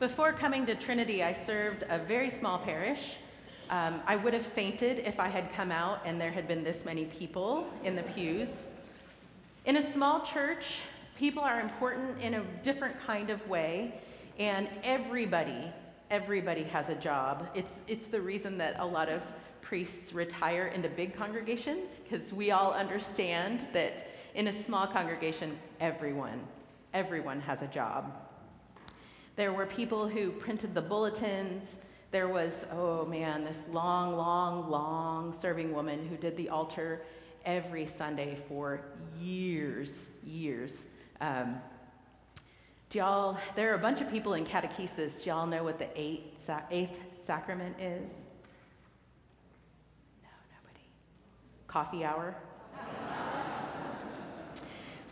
Before coming to Trinity, I served a very small parish. I would have fainted if I had come out and there had been this many people in the pews. In a small church, people are important in a different kind of way, and everybody has a job. It's the reason that a lot of priests retire into big congregations, because we all understand that in a small congregation, everyone has a job. There were people who printed the bulletins. There was, oh man, this long serving woman who did the altar every Sunday for years. There are a bunch of people in catechesis. Do y'all know what the eighth sacrament is? No, nobody. Coffee hour?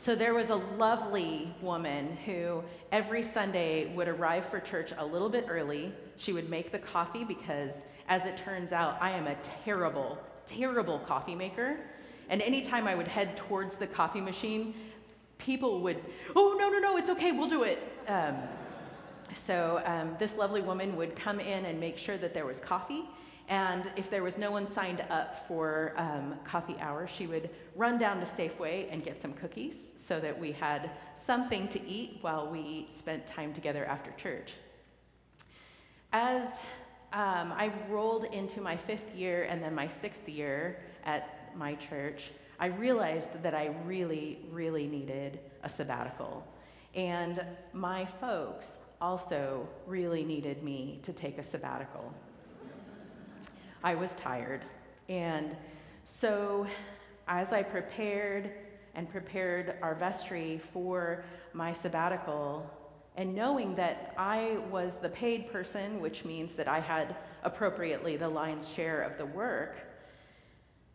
So there was a lovely woman who every Sunday would arrive for church a little bit early. She would make the coffee because, as it turns out, I am a terrible coffee maker. And anytime I would head towards the coffee machine, people would, oh, no, it's okay, we'll do it. This lovely woman would come in and make sure that there was coffee. And if there was no one signed up for coffee hour, she would run down to Safeway and get some cookies so that we had something to eat while we spent time together after church. As I rolled into my 5th year and then my 6th year at my church, I realized that I really needed a sabbatical. And my folks also really needed me to take a sabbatical. I was tired, and so as I prepared our vestry for my sabbatical, and knowing that I was the paid person, which means that I had appropriately the lion's share of the work,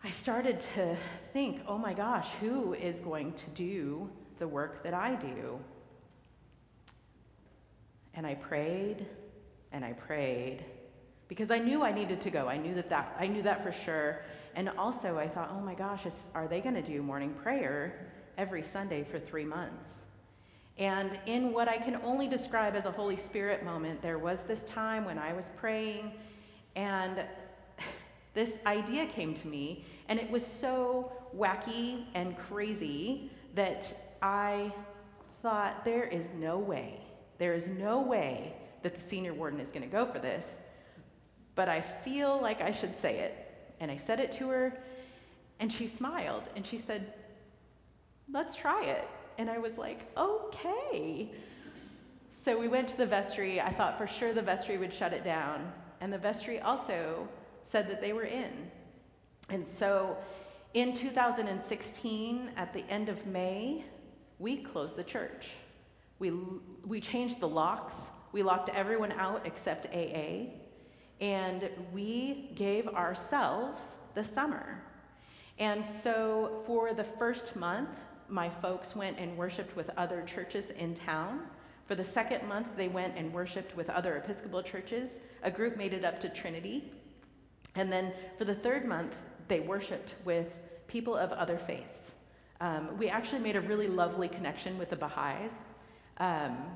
I started to think, oh my gosh, who is going to do the work that I do? And I prayed. Because I knew I needed to go. I knew that for sure. And also I thought, oh my gosh, are they going to do morning prayer every Sunday for 3 months? And in what I can only describe as a Holy Spirit moment, there was this time when I was praying, and this idea came to me, and it was so wacky and crazy that I thought, there is no way that the senior warden is going to go for this. But I feel like I should say it. And I said it to her, and she smiled, and she said, let's try it. And I was like, okay. So we went to the vestry. I thought for sure the vestry would shut it down. And the vestry also said that they were in. And so in 2016, at the end of May, we closed the church. We changed the locks. We locked everyone out except AA. And we gave ourselves the summer. And so for the first month, my folks went and worshiped with other churches in town. For the second month, they went and worshiped with other Episcopal churches. A group made it up to Trinity. And then for the third month, they worshiped with people of other faiths. We actually made a really lovely connection with the Baha'is. And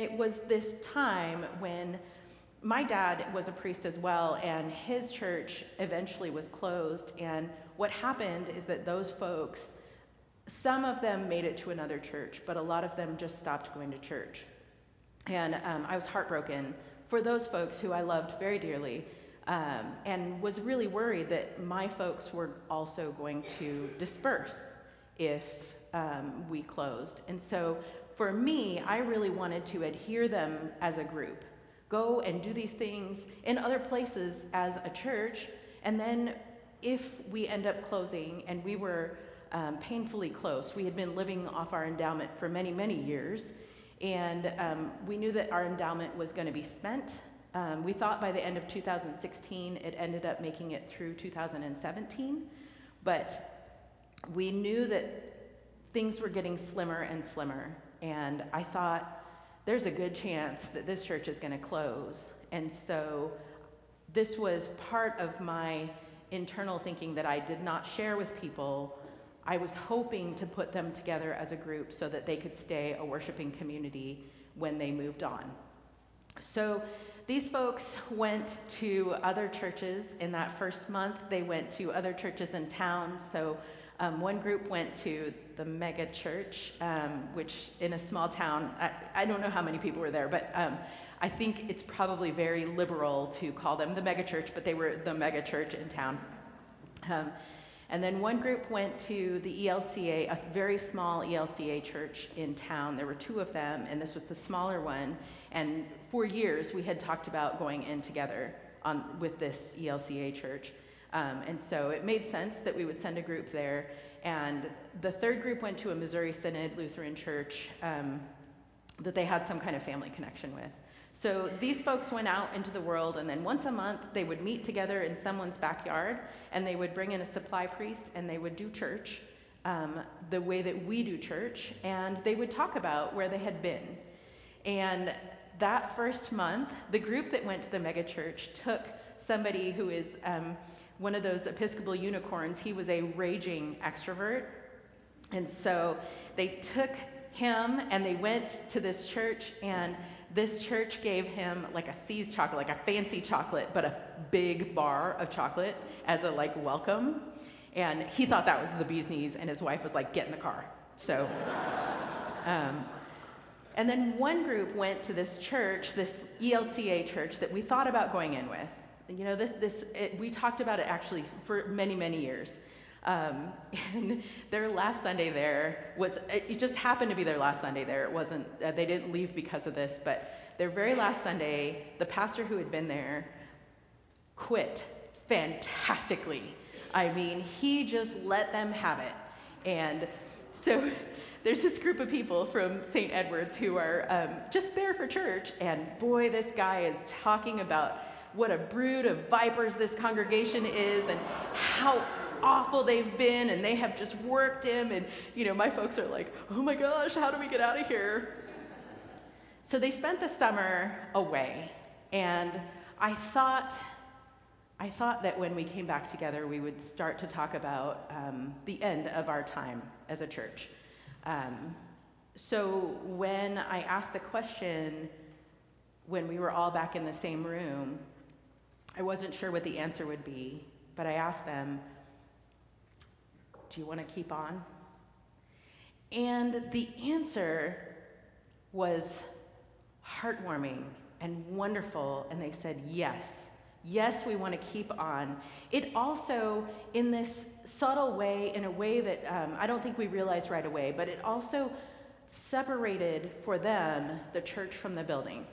it was this time when my dad was a priest as well, and his church eventually was closed. And what happened is that those folks, some of them made it to another church, but a lot of them just stopped going to church. And I was heartbroken for those folks who I loved very dearly, and was really worried that my folks were also going to disperse if we closed. And so for me, I really wanted to adhere them as a group. Go and do these things in other places as a church, and then if we end up closing, and we were painfully close, we had been living off our endowment for many years, and we knew that our endowment was going to be spent. We thought by the end of 2016, it ended up making it through 2017, but we knew that things were getting slimmer and slimmer, and I thought, there's a good chance that this church is going to close. And so this was part of my internal thinking that I did not share with people. I was hoping to put them together as a group so that they could stay a worshiping community when they moved on. So these folks went to other churches in that first month. They went to other churches in town. So one group went to the mega church, which in a small town, I don't know how many people were there, but I think it's probably very liberal to call them the mega church, but they were the mega church in town. And then one group went to the ELCA, a very small ELCA church in town. There were two of them, and this was the smaller one. And for years, we had talked about going in together with this ELCA church. And so it made sense that we would send a group there. And the third group went to a Missouri Synod Lutheran church that they had some kind of family connection with. So these folks went out into the world, and then once a month they would meet together in someone's backyard, and they would bring in a supply priest, and they would do church the way that we do church, and they would talk about where they had been. And that first month, the group that went to the mega church took somebody who is one of those Episcopal unicorns. He was a raging extrovert, and so they took him and they went to this church, and this church gave him like a C's chocolate, like a fancy chocolate, but a big bar of chocolate as a like welcome. And he thought that was the bee's knees, and his wife was like, get in the car. So, and then one group went to this church, this ELCA church that we thought about going in with. You know, we talked about it actually for many, many years. And their last Sunday there was, it just happened to be their last Sunday there. It wasn't, they didn't leave because of this, but their very last Sunday, the pastor who had been there quit fantastically. I mean, he just let them have it. And so there's this group of people from St. Edward's who are just there for church, and boy, this guy is talking about what a brood of vipers this congregation is and how awful they've been, and they have just worked him, and you know, my folks are like, oh my gosh, how do we get out of here? So they spent the summer away, and I thought that when we came back together we would start to talk about the end of our time as a church. So when I asked the question when we were all back in the same room, I wasn't sure what the answer would be, but I asked them, do you want to keep on? And the answer was heartwarming and wonderful, and they said, yes. Yes, we want to keep on. It also, in this subtle way, in a way that I don't think we realized right away, but it also separated for them the church from the building.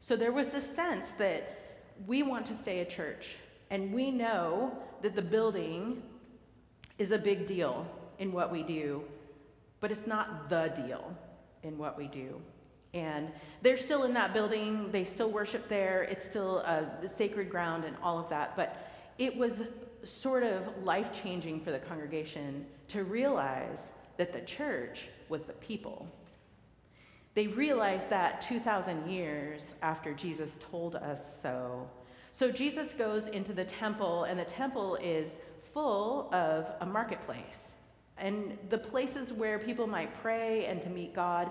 So there was this sense that we want to stay a church, and we know that the building is a big deal in what we do, but it's not the deal in what we do. And they're still in that building, they still worship there, it's still a sacred ground and all of that, but it was sort of life-changing for the congregation to realize that the church was the people. They realized that 2,000 years after Jesus told us so. So Jesus goes into the temple, and the temple is full of a marketplace, and the places where people might pray and to meet God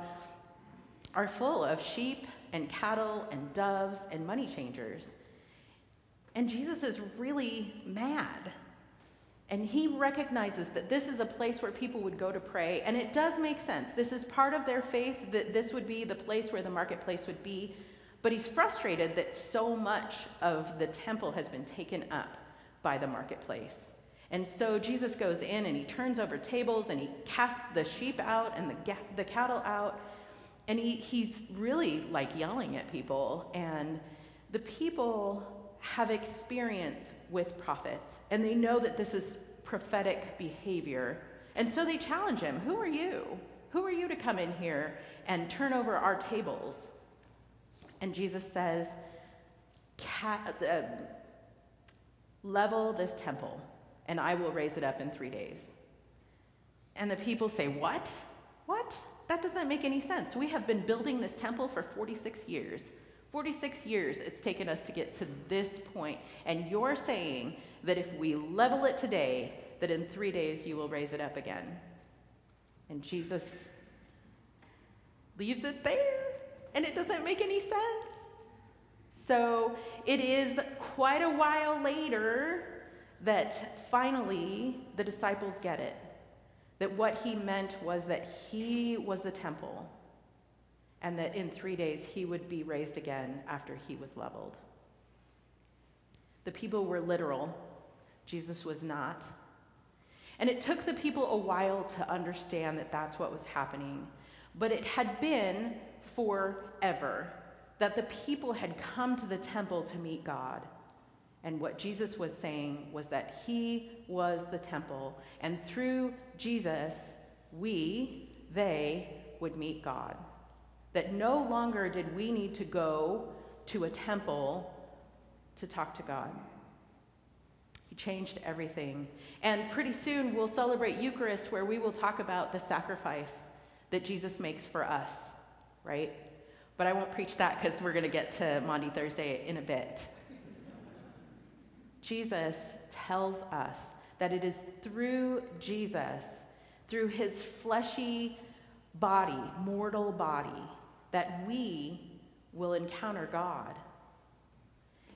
are full of sheep and cattle and doves and money changers. And Jesus is really mad, and he recognizes that this is a place where people would go to pray, and it does make sense. This is part of their faith that this would be the place where the marketplace would be, but he's frustrated that so much of the temple has been taken up by the marketplace. And so Jesus goes in and he turns over tables and he casts the sheep out and the cattle out. And he's really like yelling at people. And the people have experience with prophets, and they know that this is prophetic behavior. And so they challenge him. Who are you? Who are you to come in here and turn over our tables? And Jesus says, level this temple, and I will raise it up in 3 days. And the people say, what? What? That doesn't make any sense. We have been building this temple for 46 years. 46 years it's taken us to get to this point, and you're saying that if we level it today, that in 3 days you will raise it up again. And Jesus leaves it there, and it doesn't make any sense. So it is quite a while later that finally the disciples get it, that what he meant was that he was the temple, and that in 3 days he would be raised again after he was leveled. The people were literal. Jesus was not. And it took the people a while to understand that that's what was happening. But it had been forever that the people had come to the temple to meet God. And what Jesus was saying was that he was the temple. And through Jesus, they would meet God. That no longer did we need to go to a temple to talk to God. He changed everything. And pretty soon we'll celebrate Eucharist, where we will talk about the sacrifice that Jesus makes for us, right? But I won't preach that because we're going to get to Maundy Thursday in a bit. Jesus tells us that it is through Jesus, through his fleshy body, mortal body, that we will encounter God.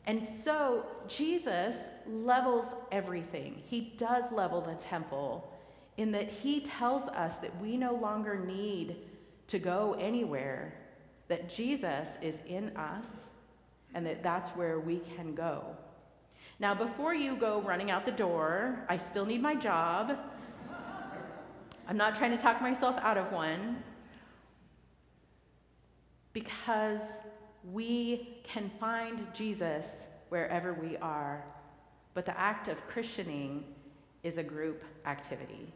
And so Jesus levels everything. He does level the temple in that he tells us that we no longer need to go anywhere, that Jesus is in us, and that that's where we can go. Now, before you go running out the door, I still need my job. I'm not trying to talk myself out of one, because we can find Jesus wherever we are. But the act of Christianing is a group activity.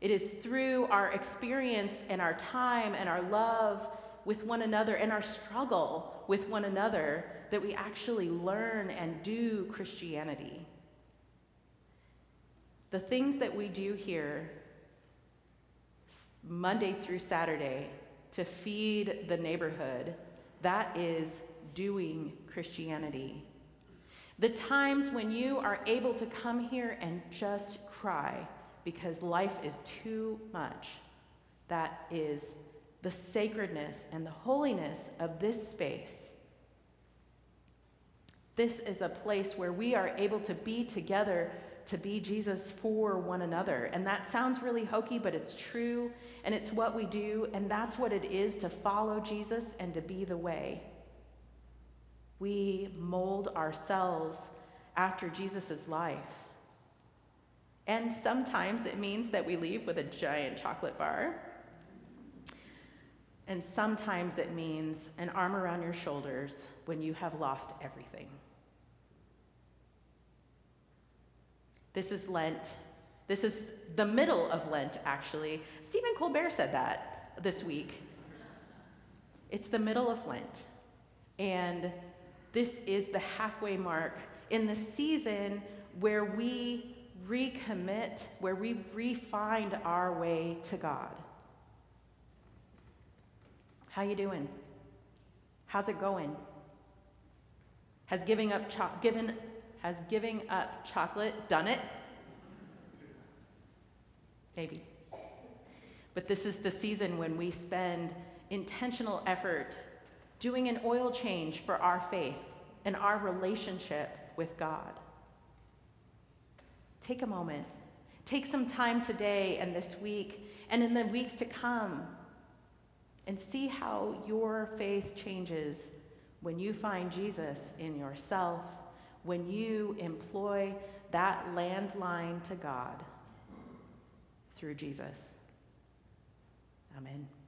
It is through our experience and our time and our love with one another and our struggle with one another that we actually learn and do Christianity. The things that we do here Monday through Saturday to feed the neighborhood, that is doing Christianity. The times when you are able to come here and just cry because life is too much, that is the sacredness and the holiness of this space. This is a place where we are able to be together, to be Jesus for one another. And that sounds really hokey, but it's true, and it's what we do, and that's what it is to follow Jesus and to be the way. We mold ourselves after Jesus's life. And sometimes it means that we leave with a giant chocolate bar. And sometimes it means an arm around your shoulders when you have lost everything. This is Lent. This is the middle of Lent, actually. Stephen Colbert said that this week. It's the middle of Lent. And this is the halfway mark in the season where we recommit, where we refind our way to God. How you doing? How's it going? Has giving up chocolate done it? Maybe. But this is the season when we spend intentional effort doing an oil change for our faith and our relationship with God. Take a moment. Take some time today and this week and in the weeks to come and see how your faith changes when you find Jesus in yourself, when you employ that landline to God through Jesus. Amen.